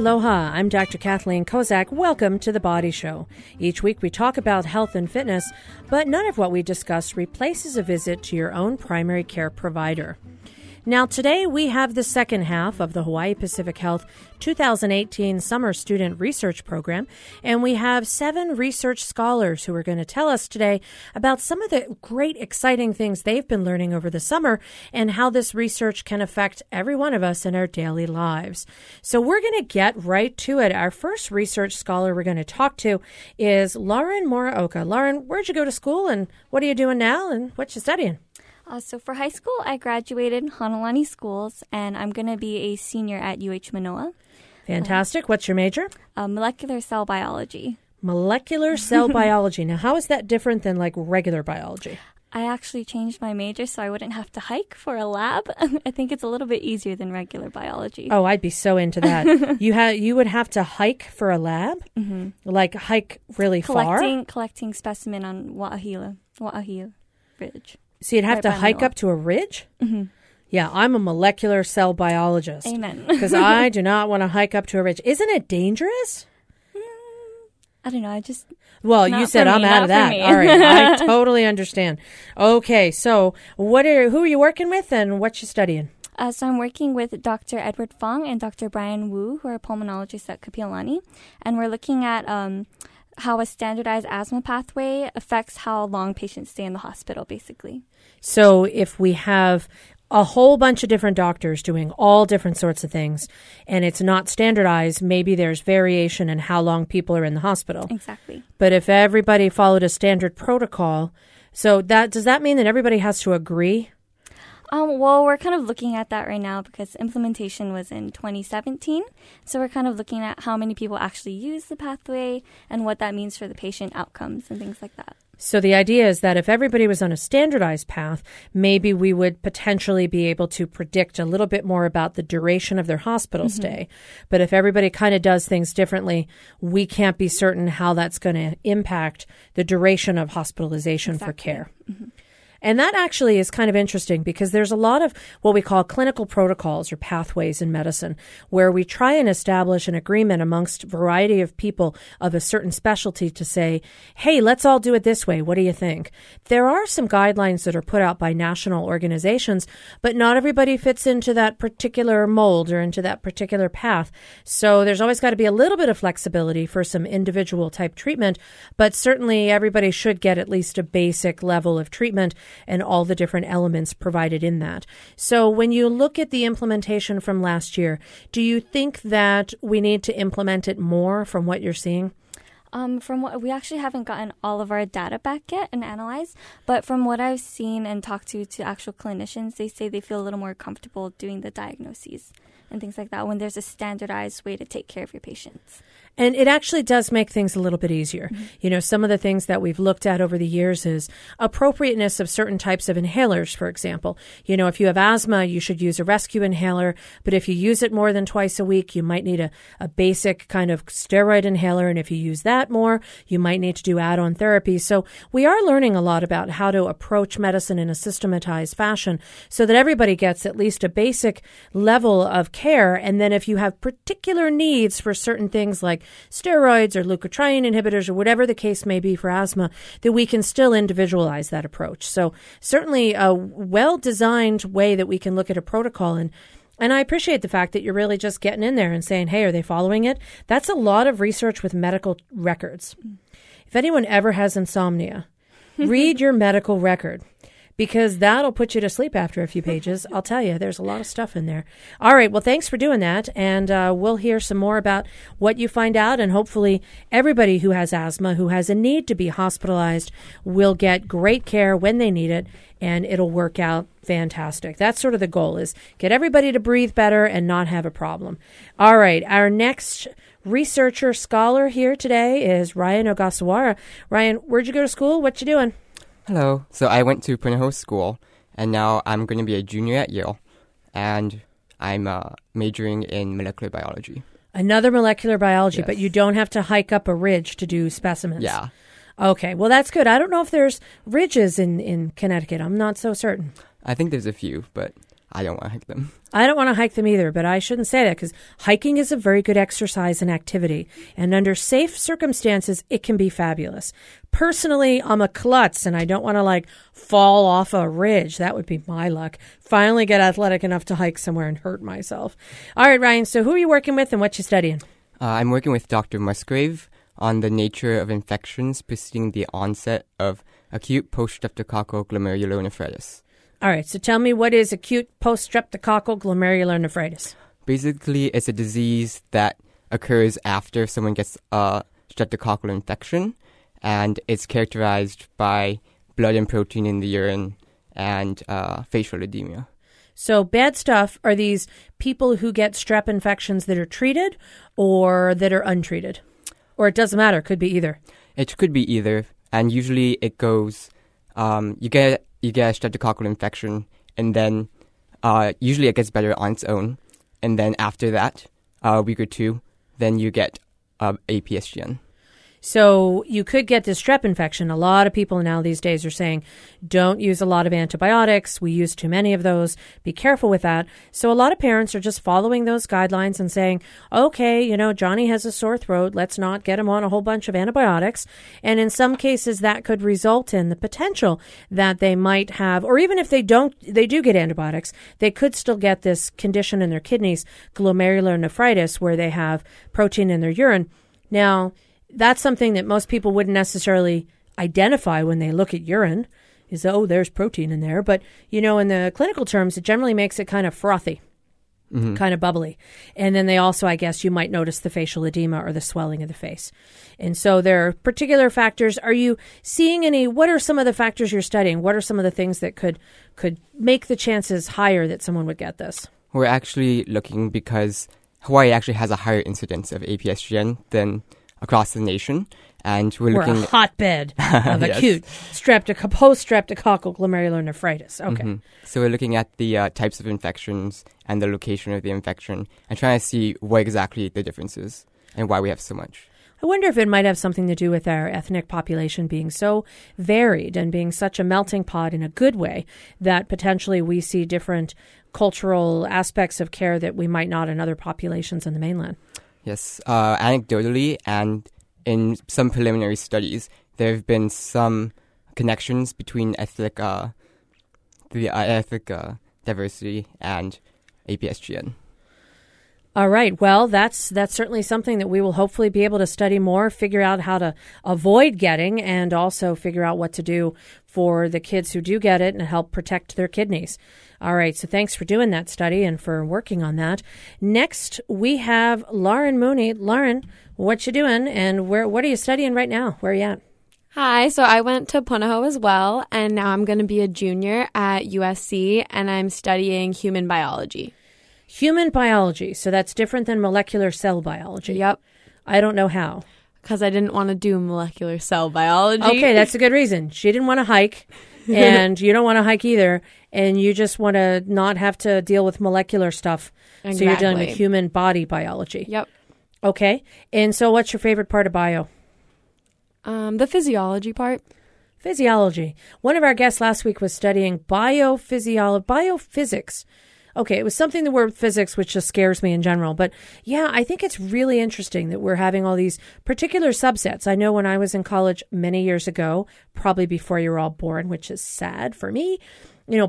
Aloha, I'm Dr. Kathleen Kozak. Welcome to The Body Show. Each week we talk about health and fitness, but none of what we discuss replaces a visit to your own primary care provider. Now today we have the second half of the Hawaii Pacific Health 2018 Summer Student Research Program, and we have 7 research scholars who are going to tell us today about some of the great exciting things they've been learning over the summer and how this research can affect every one of us in our daily lives. So we're going to get right to it. Our first research scholar we're going to talk to is Lauren Moraoka. Lauren, where'd you go to school and what are you doing now and what you studying? So for high school, I graduated Hanolani Schools, and I'm going to be a senior at UH Manoa. Fantastic. What's your major? Molecular cell biology. Molecular cell biology. Now, how is that different than like regular biology? I actually changed my major so I wouldn't have to hike for a lab. I think it's a little bit easier than regular biology. Oh, I'd be so into that. You would have to hike for a lab? Mm-hmm. Like hike really far? Collecting specimen on Wa'ahila Ridge. So you'd have to hike up to a ridge? Mm-hmm. Yeah, I'm a molecular cell biologist. Amen. Because I do not want to hike up to a ridge. Isn't it dangerous? I don't know. Well, you said I'm out of that. All right. I totally understand. Okay. So who are you working with and what you studying? So I'm working with Dr. Edward Fong and Dr. Brian Wu, who are pulmonologists at Kapiolani. And we're looking at how a standardized asthma pathway affects how long patients stay in the hospital, basically. So if we have a whole bunch of different doctors doing all different sorts of things and it's not standardized, maybe there's variation in how long people are in the hospital. Exactly. But if everybody followed a standard protocol, so does that mean that everybody has to agree? Well, we're kind of looking at that right now because implementation was in 2017. So we're kind of looking at how many people actually use the pathway and what that means for the patient outcomes and things like that. So the idea is that if everybody was on a standardized path, maybe we would potentially be able to predict a little bit more about the duration of their hospital mm-hmm. stay. But if everybody kind of does things differently, we can't be certain how that's going to impact the duration of hospitalization exactly. for care. Mm-hmm. And that actually is kind of interesting because there's a lot of what we call clinical protocols or pathways in medicine where we try and establish an agreement amongst a variety of people of a certain specialty to say, hey, let's all do it this way. What do you think? There are some guidelines that are put out by national organizations, but not everybody fits into that particular mold or into that particular path. So there's always got to be a little bit of flexibility for some individual type treatment, but certainly everybody should get at least a basic level of treatment and all the different elements provided in that. So when you look at the implementation from last year, do you think that we need to implement it more from what you're seeing? From what we actually haven't gotten all of our data back yet and analyzed, but from what I've seen and talked to actual clinicians, they say they feel a little more comfortable doing the diagnoses and things like that when there's a standardized way to take care of your patients. And it actually does make things a little bit easier. Mm-hmm. You know, some of the things that we've looked at over the years is appropriateness of certain types of inhalers, for example. You know, if you have asthma, you should use a rescue inhaler, but if you use it more than twice a week, you might need a basic kind of steroid inhaler, and if you use that more, you might need to do add-on therapy. So we are learning a lot about how to approach medicine in a systematized fashion so that everybody gets at least a basic level of care, and then if you have particular needs for certain things like steroids or leukotriene inhibitors or whatever the case may be for asthma, that we can still individualize that approach. So certainly a well-designed way that we can look at a protocol. And I appreciate the fact that you're really just getting in there and saying, hey, are they following it? That's a lot of research with medical records. If anyone ever has insomnia, read your medical record, because that'll put you to sleep after a few pages. I'll tell you, there's a lot of stuff in there. All right. Well, thanks for doing that. And we'll hear some more about what you find out. And hopefully everybody who has asthma, who has a need to be hospitalized, will get great care when they need it. And it'll work out fantastic. That's sort of the goal, is get everybody to breathe better and not have a problem. All right. Our next researcher scholar here today is Ryan Ogasawara. Ryan, where'd you go to school? What you doing? Hello. So I went to Punahou School, and now I'm going to be a junior at Yale, and I'm majoring in molecular biology. Another molecular biology, yes. But you don't have to hike up a ridge to do specimens. Yeah. Okay. Well, that's good. I don't know if there's ridges in Connecticut. I'm not so certain. I think there's a few, but I don't want to hike them. I don't want to hike them either, but I shouldn't say that because hiking is a very good exercise and activity. And under safe circumstances, it can be fabulous. Personally, I'm a klutz and I don't want to fall off a ridge. That would be my luck. Finally get athletic enough to hike somewhere and hurt myself. All right, Ryan, so who are you working with and what you studying? I'm working with Dr. Musgrave on the nature of infections preceding the onset of acute post-streptococcal glomerulonephritis. All right, so tell me, what is acute post-streptococcal glomerulonephritis? Basically, it's a disease that occurs after someone gets a streptococcal infection, and it's characterized by blood and protein in the urine and facial edema. So bad stuff. Are these people who get strep infections that are treated or that are untreated? Or it doesn't matter, it could be either. It could be either, and usually it goes, you get a streptococcal infection, and then usually it gets better on its own. And then after that, a week or two, then you get APSGN. So you could get this strep infection. A lot of people now these days are saying, don't use a lot of antibiotics. We use too many of those. Be careful with that. So a lot of parents are just following those guidelines and saying, okay, Johnny has a sore throat. Let's not get him on a whole bunch of antibiotics. And in some cases, that could result in the potential that they might have, or even if they do get antibiotics, they could still get this condition in their kidneys, glomerulonephritis, where they have protein in their urine. Now, that's something that most people wouldn't necessarily identify when they look at urine is, oh, there's protein in there. But, in the clinical terms, it generally makes it kind of frothy, mm-hmm. kind of bubbly. And then they also, I guess, you might notice the facial edema or the swelling of the face. And so there are particular factors. Are you seeing any, what are some of the factors you're studying? What are some of the things that could make the chances higher that someone would get this? We're actually looking because Hawaii actually has a higher incidence of APSGN than across the nation, and we're looking a hotbed of acute post-streptococcal glomerulonephritis. Okay. Mm-hmm. So we're looking at the types of infections and the location of the infection and trying to see what exactly the difference is and why we have so much. I wonder if it might have something to do with our ethnic population being so varied and being such a melting pot in a good way that potentially we see different cultural aspects of care that we might not in other populations on the mainland. Yes, anecdotally and in some preliminary studies, there have been some connections between ethnic diversity and APSGN. All right. Well, that's certainly something that we will hopefully be able to study more, figure out how to avoid getting, and also figure out what to do for the kids who do get it and help protect their kidneys. All right. So thanks for doing that study and for working on that. Next, we have Lauren Mooney. Lauren, what you doing and what are you studying right now? Where are you at? Hi, so I went to Punahou as well, and now I'm going to be a junior at USC, and I'm studying human biology. Human biology. So that's different than molecular cell biology. Yep. I don't know how. Because I didn't want to do molecular cell biology. Okay, that's a good reason. She didn't want to hike, and you don't want to hike either, and you just want to not have to deal with molecular stuff. Exactly. So you're dealing with human body biology. Yep. Okay. And so what's your favorite part of bio? The physiology part. Physiology. One of our guests last week was studying biophysics. Okay, it was something, the word physics, which just scares me in general. But yeah, I think it's really interesting that we're having all these particular subsets. I know when I was in college many years ago, probably before you were all born, which is sad for me,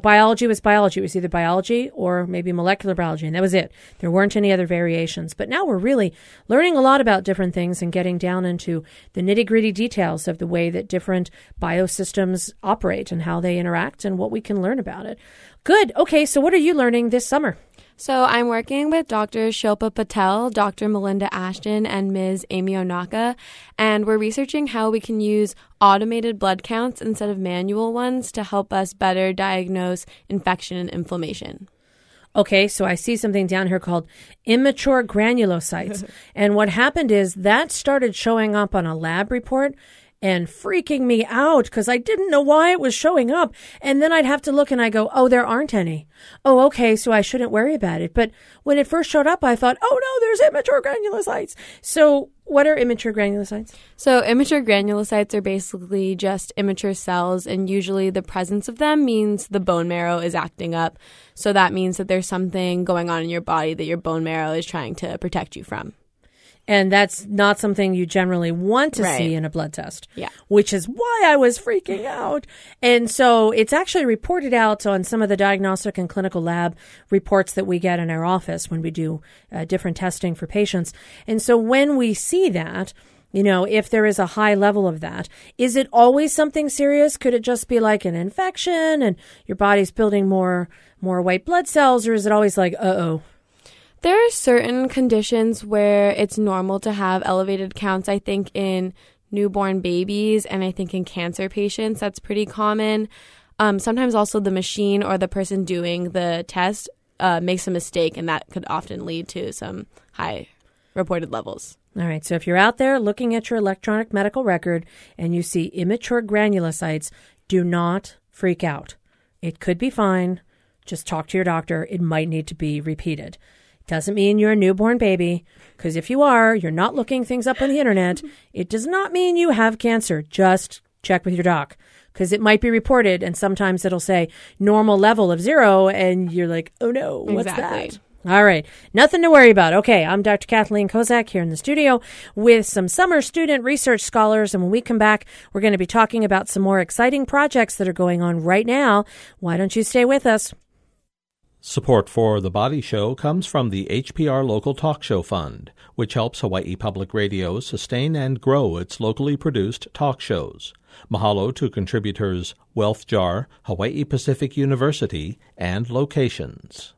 biology was biology. It was either biology or maybe molecular biology, and that was it. There weren't any other variations. But now we're really learning a lot about different things and getting down into the nitty-gritty details of the way that different biosystems operate and how they interact and what we can learn about it. Good. Okay, so what are you learning this summer? So I'm working with Dr. Shilpa Patel, Dr. Melinda Ashton, and Ms. Amy Onaka, and we're researching how we can use automated blood counts instead of manual ones to help us better diagnose infection and inflammation. Okay, so I see something down here called immature granulocytes, and what happened is that started showing up on a lab report and freaking me out because I didn't know why it was showing up. And then I'd have to look and I go, oh, there aren't any. Oh, okay, so I shouldn't worry about it. But when it first showed up, I thought, oh, no, there's immature granulocytes. So what are immature granulocytes? So immature granulocytes are basically just immature cells, and usually the presence of them means the bone marrow is acting up. So that means that there's something going on in your body that your bone marrow is trying to protect you from. And that's not something you generally want to see in a blood test, which is why I was freaking out. And so it's actually reported out on some of the diagnostic and clinical lab reports that we get in our office when we do different testing for patients. And so when we see that, you know, if there is a high level of that, is it always something serious? Could it just be like an infection and your body's building more white blood cells? Or is it always like, uh-oh? There are certain conditions where it's normal to have elevated counts. I think in newborn babies and I think in cancer patients, that's pretty common. Sometimes also the machine or the person doing the test makes a mistake, and that could often lead to some high reported levels. All right. So if you're out there looking at your electronic medical record and you see immature granulocytes, do not freak out. It could be fine. Just talk to your doctor. It might need to be repeated. Doesn't mean you're a newborn baby, because if you are, you're not looking things up on the internet. It does not mean you have cancer. Just check with your doc, because it might be reported, and sometimes it'll say normal level of 0, and you're like, oh no, what's that? All right. Nothing to worry about. Okay. I'm Dr. Kathleen Kozak here in the studio with some summer student research scholars. And when we come back, we're going to be talking about some more exciting projects that are going on right now. Why don't you stay with us? Support for The Body Show comes from the HPR Local Talk Show Fund, which helps Hawaii Public Radio sustain and grow its locally produced talk shows. Mahalo to contributors Wealth Jar, Hawaii Pacific University, and Locations.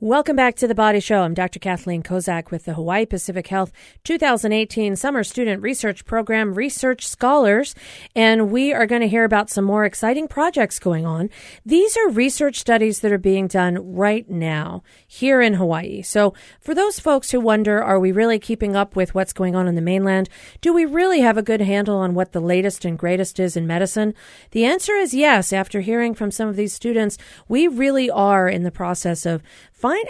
Welcome back to The Body Show. I'm Dr. Kathleen Kozak with the Hawaii Pacific Health 2018 Summer Student Research Program Research Scholars, and we are going to hear about some more exciting projects going on. These are research studies that are being done right now here in Hawaii. So for those folks who wonder, are we really keeping up with what's going on in the mainland? Do we really have a good handle on what the latest and greatest is in medicine? The answer is yes. After hearing from some of these students, we really are in the process of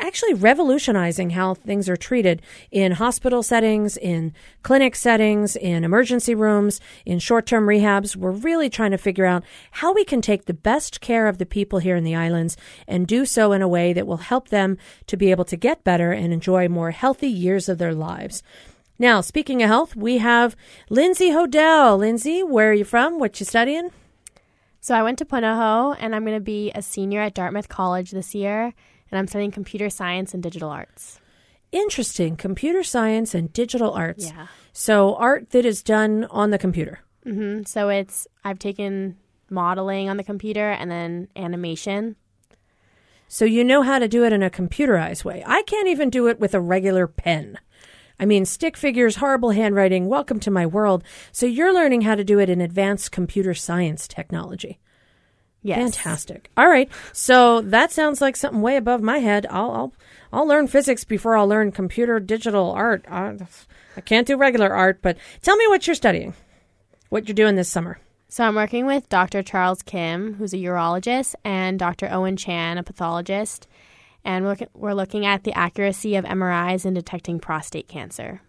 actually revolutionizing how things are treated in hospital settings, in clinic settings, in emergency rooms, in short-term rehabs. We're really trying to figure out how we can take the best care of the people here in the islands and do so in a way that will help them to be able to get better and enjoy more healthy years of their lives. Now, speaking of health, we have Lindsay Hodell. Lindsay, where are you from? What you studying? So I went to Punahou, and I'm going to be a senior at Dartmouth College this year. And I'm studying computer science and digital arts. Interesting. Computer science and digital arts. Yeah. So art that is done on the computer. Mm-hmm. So I've taken modeling on the computer and then animation. So you know how to do it in a computerized way. I can't even do it with a regular pen. I mean, stick figures, horrible handwriting, welcome to my world. So you're learning how to do it in advanced computer science technology. Yes. Fantastic. All right. So that sounds like something way above my head. I'll learn physics before I'll learn computer digital art. I can't do regular art, but tell me what you're studying, what you're doing this summer. So I'm working with Dr. Charles Kim, who's a urologist, and Dr. Owen Chan, a pathologist. And we're looking at the accuracy of MRIs in detecting prostate cancer.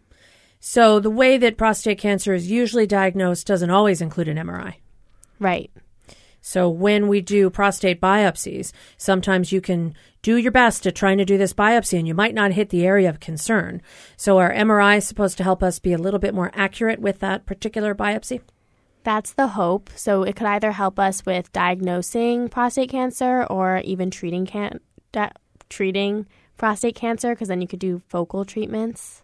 So the way that prostate cancer is usually diagnosed doesn't always include an MRI. Right. So when we do prostate biopsies, sometimes you can do your best at trying to do this biopsy and you might not hit the area of concern. So our MRI is supposed to help us be a little bit more accurate with that particular biopsy? That's the hope. So it could either help us with diagnosing prostate cancer or even treating prostate cancer, because then you could do focal treatments.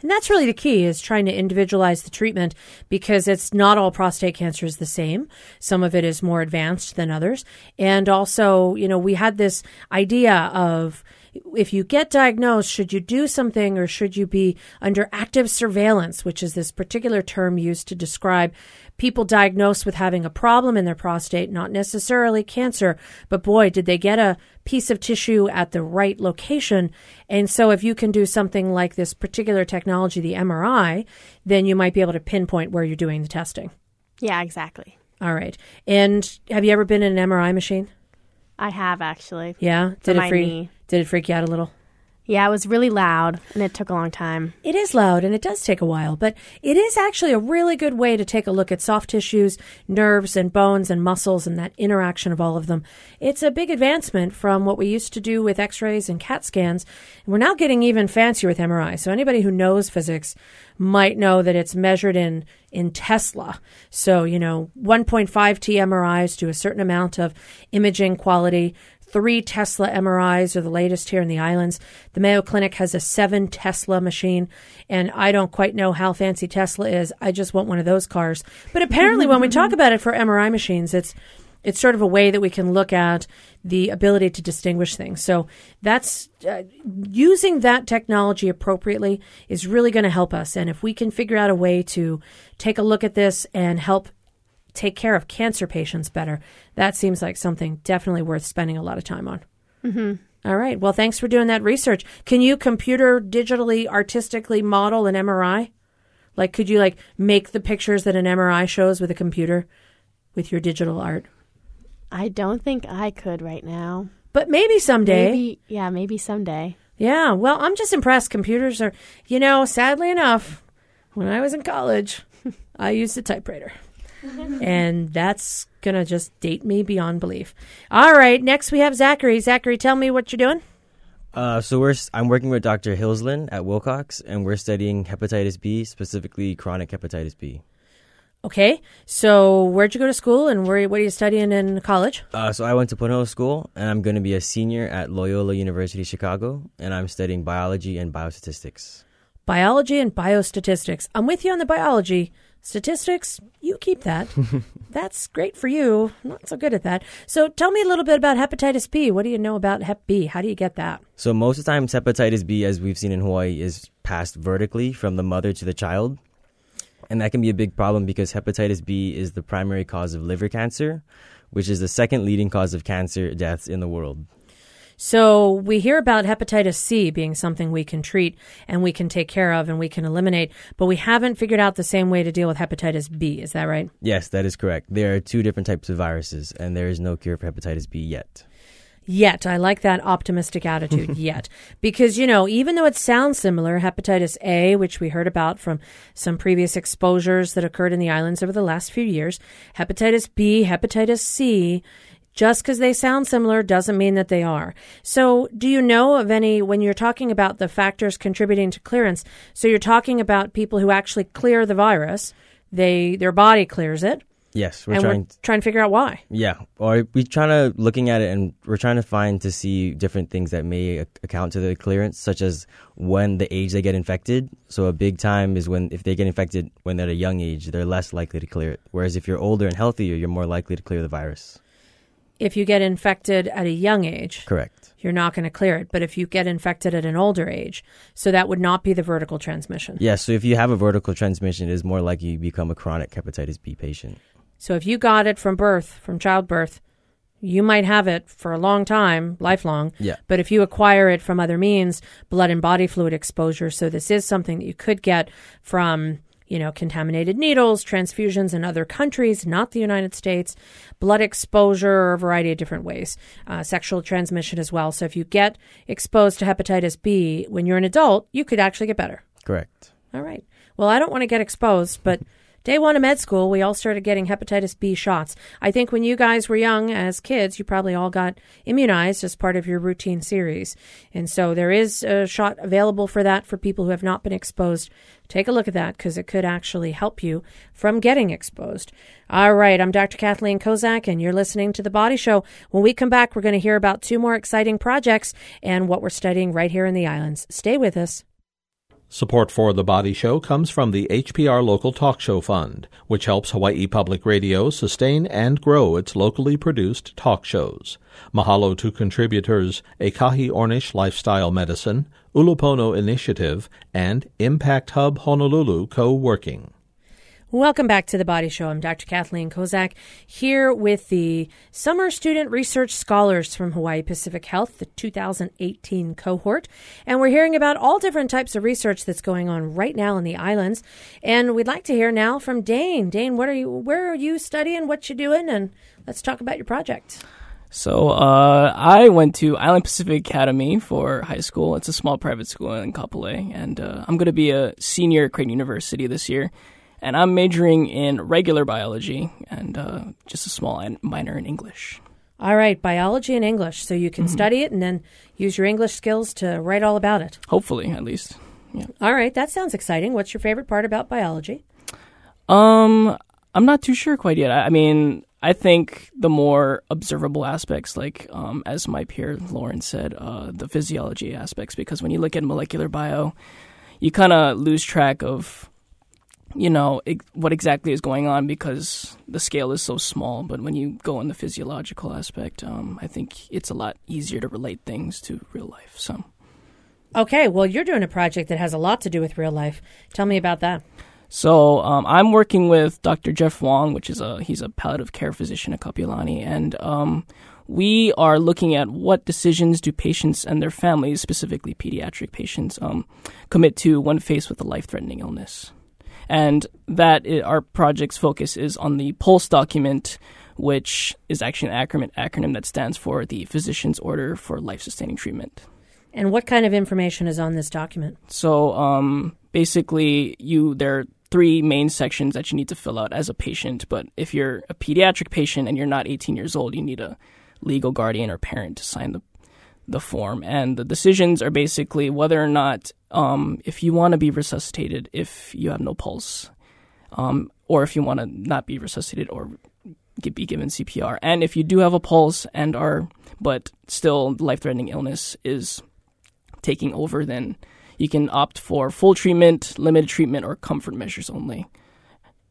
And that's really the key, is trying to individualize the treatment, because it's not all prostate cancer is the same. Some of it is more advanced than others. And also, you know, we had this idea of if you get diagnosed, should you do something or should you be under active surveillance, which is this particular term used to describe people diagnosed with having a problem in their prostate, not necessarily cancer, but boy, did they get a piece of tissue at the right location. And so if you can do something like this particular technology, the MRI, then you might be able to pinpoint where you're doing the testing. Yeah, exactly. All right. And have you ever been in an MRI machine? I have, actually. Yeah? Did it freak you out a little? Yeah, it was really loud, and it took a long time. It is loud, and it does take a while, but it is actually a really good way to take a look at soft tissues, nerves, and bones, and muscles, and that interaction of all of them. It's a big advancement from what we used to do with x-rays and CAT scans. We're now getting even fancier with MRI, so anybody who knows physics might know that it's measured in Tesla. So, 1.5T MRIs do a certain amount of imaging quality. 3 Tesla MRIs are the latest here in the islands. The Mayo Clinic has a 7 Tesla machine, and I don't quite know how fancy Tesla is. I just want one of those cars. But apparently when we talk about it for MRI machines, it's sort of a way that we can look at the ability to distinguish things. So that's using that technology appropriately is really going to help us. And if we can figure out a way to take a look at this and help take care of cancer patients better, that seems like something definitely worth spending a lot of time on. Mm-hmm. All right. Well, thanks for doing that research. Can you computer digitally, artistically model an MRI? Like, could you make the pictures that an MRI shows with a computer with your digital art? I don't think I could right now. But maybe someday. Maybe someday. Yeah. Well, I'm just impressed. Computers are, sadly enough, when I was in college, I used a typewriter. And that's going to just date me beyond belief. All right. Next, we have Zachary. Zachary, tell me what you're doing. I'm working with Dr. Hillslin at Wilcox, and we're studying hepatitis B, specifically chronic hepatitis B. Okay. So where'd you go to school, and what are you studying in college? So I went to Punahou School, and I'm going to be a senior at Loyola University Chicago, and I'm studying biology and biostatistics. Biology and biostatistics. I'm with you on the biology. Statistics, you keep that. That's great for you. Not so good at that. So tell me a little bit about hepatitis B. What do you know about hep B? How do you get that? So most of the time, hepatitis B, as we've seen in Hawaii, is passed vertically from the mother to the child. And that can be a big problem because hepatitis B is the primary cause of liver cancer, which is the second leading cause of cancer deaths in the world. So we hear about hepatitis C being something we can treat and we can take care of and we can eliminate, but we haven't figured out the same way to deal with hepatitis B. Is that right? Yes, that is correct. There are 2 different types of viruses, and there is no cure for hepatitis B yet. Yet. I like that optimistic attitude, yet. Because, even though it sounds similar, hepatitis A, which we heard about from some previous exposures that occurred in the islands over the last few years, hepatitis B, hepatitis C... just because they sound similar doesn't mean that they are. So do you know of any, when you're talking about the factors contributing to clearance, so you're talking about people who actually clear the virus, their body clears it. Yes. We're trying to figure out why. Yeah. Or we're trying to, looking at it, and we're trying to find to see different things that may account to the clearance, such as when the age they get infected. So a big time is if they get infected when they're at a young age, they're less likely to clear it. Whereas if you're older and healthier, you're more likely to clear the virus. If you get infected at a young age, correct, you're not going to clear it. But if you get infected at an older age, so that would not be the vertical transmission. Yes. Yeah, so if you have a vertical transmission, it is more likely you become a chronic hepatitis B patient. So if you got it from birth, from childbirth, you might have it for a long time, lifelong. Yeah. But if you acquire it from other means, blood and body fluid exposure, so this is something that you could get from... contaminated needles, transfusions in other countries, not the United States, blood exposure, a variety of different ways, sexual transmission as well. So if you get exposed to hepatitis B when you're an adult, you could actually get better. Correct. All right. Well, I don't want to get exposed, but day one of med school, we all started getting hepatitis B shots. I think when you guys were young as kids, you probably all got immunized as part of your routine series. And so there is a shot available for that for people who have not been exposed. Take a look at that because it could actually help you from getting exposed. All right. I'm Dr. Kathleen Kozak, and you're listening to The Body Show. When we come back, we're going to hear about 2 more exciting projects and what we're studying right here in the islands. Stay with us. Support for The Body Show comes from the HPR Local Talk Show Fund, which helps Hawaii Public Radio sustain and grow its locally produced talk shows. Mahalo to contributors Eikahi Ornish Lifestyle Medicine, Ulupono Initiative, and Impact Hub Honolulu Co-Working. Welcome back to The Body Show. I'm Dr. Kathleen Kozak here with the Summer Student Research Scholars from Hawaii Pacific Health, the 2018 cohort. And we're hearing about all different types of research that's going on right now in the islands. And we'd like to hear now from Dane. Dane, where are you studying, what you doing? And let's talk about your project. So I went to Island Pacific Academy for high school. It's a small private school in Kapolei, and I'm going to be a senior at Creighton University this year. And I'm majoring in regular biology and just a small minor in English. All right, biology and English. So you can study it and then use your English skills to write all about it. Hopefully, at least. Yeah. All right, that sounds exciting. What's your favorite part about biology? I'm not too sure quite yet. I mean, I think the more observable aspects, like as my peer Lauren said, the physiology aspects, because when you look at molecular bio, you kind of lose track of, you know, what exactly is going on because the scale is so small. But when you go on the physiological aspect, I think it's a lot easier to relate things to real life. So, okay, well, you're doing a project that has a lot to do with real life. Tell me about that. So I'm working with Dr. Jeff Wong, which is he's a palliative care physician at Kapiolani, and we are looking at what decisions do patients and their families, specifically pediatric patients, commit to when faced with a life-threatening illness. And our project's focus is on the POLST document, which is actually an acronym that stands for the Physician's Order for Life-Sustaining Treatment. And what kind of information is on this document? So basically, there are three main sections that you need to fill out as a patient. But if you're a pediatric patient and you're not 18 years old, you need a legal guardian or parent to sign the form. And the decisions are basically whether or not if you want to be resuscitated if you have no pulse, or if you want to not be resuscitated or be given CPR. And if you do have a pulse and but still life-threatening illness is taking over, then you can opt for full treatment, limited treatment, or comfort measures only.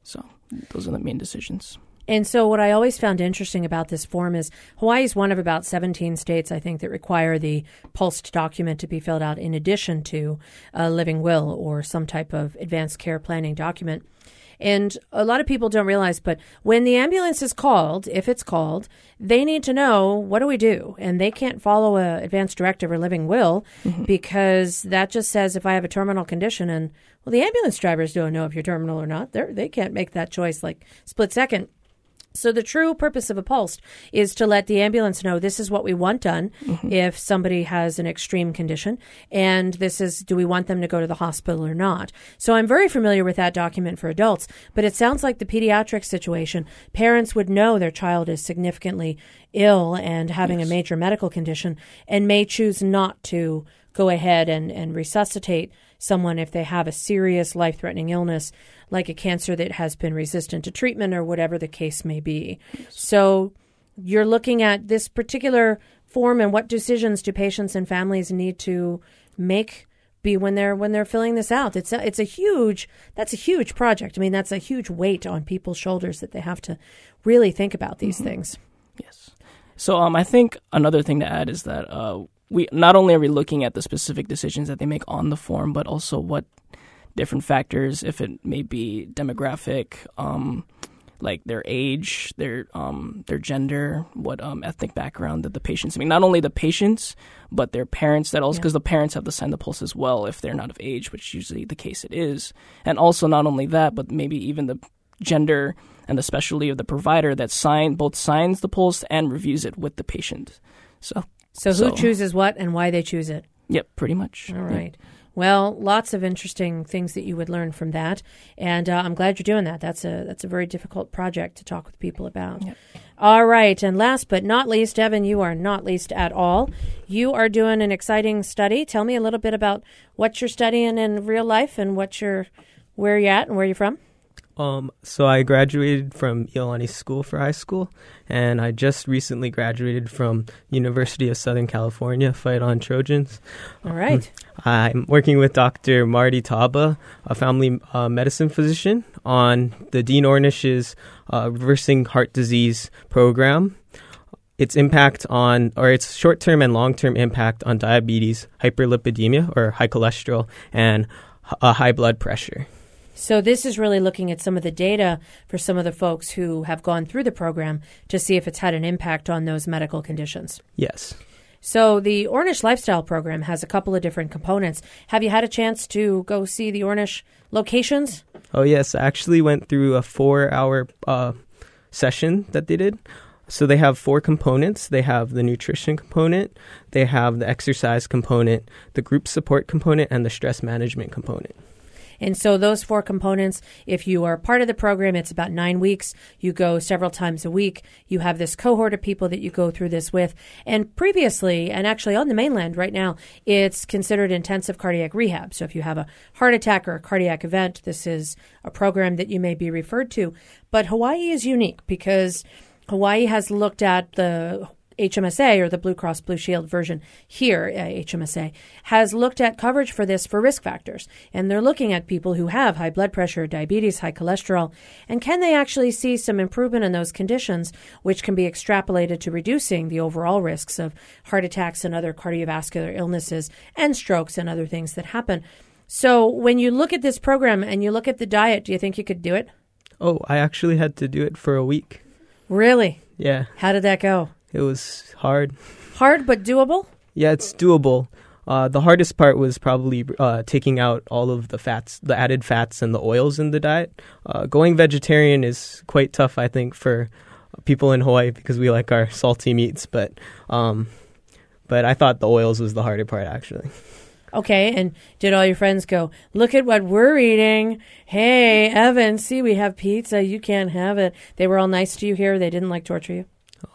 So those are the main decisions. And so what I always found interesting about this form is Hawaii is one of about 17 states, I think, that require the POLST document to be filled out in addition to a living will or some type of advanced care planning document. And a lot of people don't realize, but when the ambulance is called, if it's called, they need to know, what do we do? And they can't follow an advance directive or living will because that just says if I have a terminal condition and, well, the ambulance drivers don't know if you're terminal or not. They can't make that choice like split second. So the true purpose of a POLST is to let the ambulance know this is what we want done if somebody has an extreme condition, and this is, do we want them to go to the hospital or not? So I'm very familiar with that document for adults, but it sounds like the pediatric situation, parents would know their child is significantly ill and having a major medical condition and may choose not to go ahead and resuscitate someone if they have a serious life-threatening illness like a cancer that has been resistant to treatment or whatever the case may be. So you're looking at this particular form and what decisions do patients and families need to make when they're filling this out. It's a huge project. I mean, that's a huge weight on people's shoulders that they have to really think about these things. Yes. So I think another thing to add is that we not only are we looking at the specific decisions that they make on the form, but also what different factors, if it may be demographic, like their age, their gender, what ethnic background that the patients. I mean, not only the patients, but their parents. That also because the parents have to sign the POLST as well if they're not of age, which usually the case it is. And also not only that, but maybe even the gender and the specialty of the provider that both signs the POLST and reviews it with the patient. So who chooses what and why they choose it? Yep, pretty much. All right. Yep. Well, lots of interesting things that you would learn from that, and I'm glad you're doing that. That's a very difficult project to talk with people about. Yep. All right, and last but not least, Evan, you are not least at all. You are doing an exciting study. Tell me a little bit about what you're studying in real life and where you're at and where you're from. So I graduated from Hawaii School for high school, and I just recently graduated from University of Southern California, Fight On Trojans. All right. I'm working with Dr. Marty Taba, a family medicine physician, on the Dean Ornish's Reversing Heart Disease program, its short-term and long-term impact on diabetes, hyperlipidemia, or high cholesterol, and high blood pressure. So this is really looking at some of the data for some of the folks who have gone through the program to see if it's had an impact on those medical conditions. Yes. So the Ornish Lifestyle Program has a couple of different components. Have you had a chance to go see the Ornish locations? Oh, yes. I actually went through a 4-hour session that they did. So they have four components. They have the nutrition component, they have the exercise component, the group support component, and the stress management component. And so those four components, if you are part of the program, it's about 9 weeks. You go several times a week. You have this cohort of people that you go through this with. And previously, and actually on the mainland right now, it's considered intensive cardiac rehab. So if you have a heart attack or a cardiac event, this is a program that you may be referred to. But Hawaii is unique because Hawaii has looked at the HMSA, or the Blue Cross Blue Shield version here, HMSA, has looked at coverage for this for risk factors. And they're looking at people who have high blood pressure, diabetes, high cholesterol, and can they actually see some improvement in those conditions, which can be extrapolated to reducing the overall risks of heart attacks and other cardiovascular illnesses and strokes and other things that happen. So when you look at this program and you look at the diet, do you think you could do it? Oh, I actually had to do it for a week. Really? Yeah. How did that go? It was hard. Hard but doable? Yeah, it's doable. The hardest part was probably taking out all of the fats, the added fats and the oils in the diet. Going vegetarian is quite tough, I think, for people in Hawaii because we like our salty meats. But I thought the oils was the harder part, actually. Okay, and did all your friends go, look at what we're eating. Hey, Evan, see, we have pizza. You can't have it. They were all nice to you here. They didn't like torture you.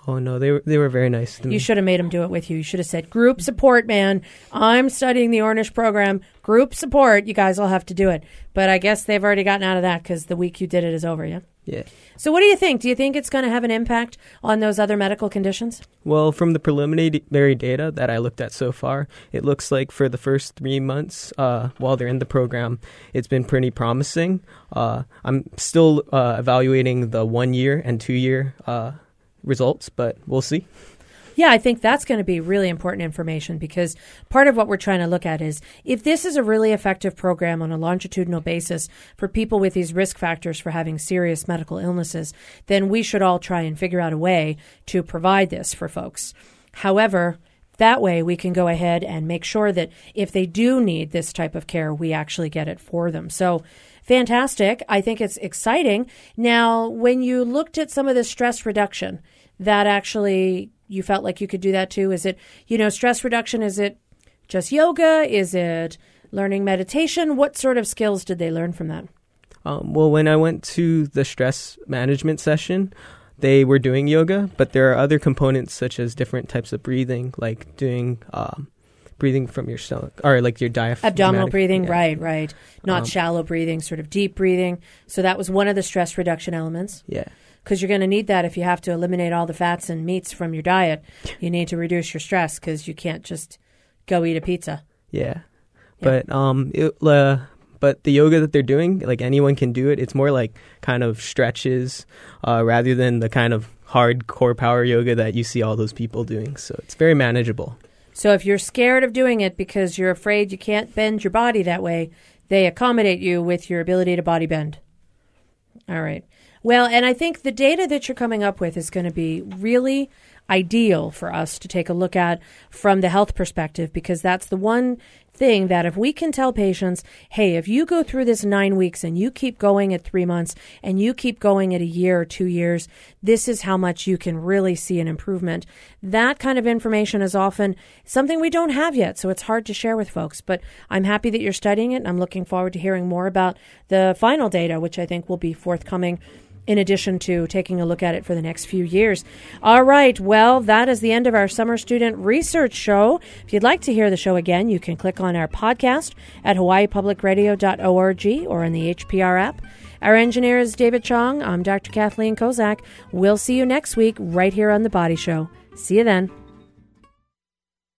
Oh, no, they were very nice to me. You should have made them do it with you. You should have said, group support, man. I'm studying the Ornish program. Group support. You guys all have to do it. But I guess they've already gotten out of that because the week you did it is over, yeah? Yeah. So what do you think? Do you think it's going to have an impact on those other medical conditions? Well, from the preliminary data that I looked at so far, it looks like for the first 3 months while they're in the program, it's been pretty promising. I'm still evaluating the 1 year and 2 year results, but we'll see. Yeah, I think that's going to be really important information because part of what we're trying to look at is if this is a really effective program on a longitudinal basis for people with these risk factors for having serious medical illnesses, then we should all try and figure out a way to provide this for folks. However, that way we can go ahead and make sure that if they do need this type of care, we actually get it for them. So fantastic. I think it's exciting. Now, when you looked at some of the stress reduction, that actually you felt like you could do that too. Is it, you know, stress reduction? Is it just yoga? Is it learning meditation? What sort of skills did they learn from that? Well, when I went to the stress management session, they were doing yoga, but there are other components such as different types of breathing, like doing breathing from your stomach, or like your diaphragm. Abdominal breathing, yeah. Right. Not shallow breathing, sort of deep breathing. So that was one of the stress reduction elements. Yeah. Because you're going to need that if you have to eliminate all the fats and meats from your diet. You need to reduce your stress because you can't just go eat a pizza. Yeah. But the yoga that they're doing, like anyone can do it. It's more like kind of stretches rather than the kind of hardcore power yoga that you see all those people doing. So it's very manageable. So if you're scared of doing it because you're afraid you can't bend your body that way, they accommodate you with your ability to body bend. All right. Well, and I think the data that you're coming up with is going to be really ideal for us to take a look at from the health perspective, because that's the one thing that if we can tell patients, hey, if you go through this 9 weeks and you keep going at 3 months and you keep going at a year or 2 years, this is how much you can really see an improvement. That kind of information is often something we don't have yet, so it's hard to share with folks. But I'm happy that you're studying it, and I'm looking forward to hearing more about the final data, which I think will be forthcoming in addition to taking a look at it for the next few years. All right. Well, that is the end of our Summer Student Research Show. If you'd like to hear the show again, you can click on our podcast at hawaiipublicradio.org or on the HPR app. Our engineer is David Chong. I'm Dr. Kathleen Kozak. We'll see you next week right here on The Body Show. See you then.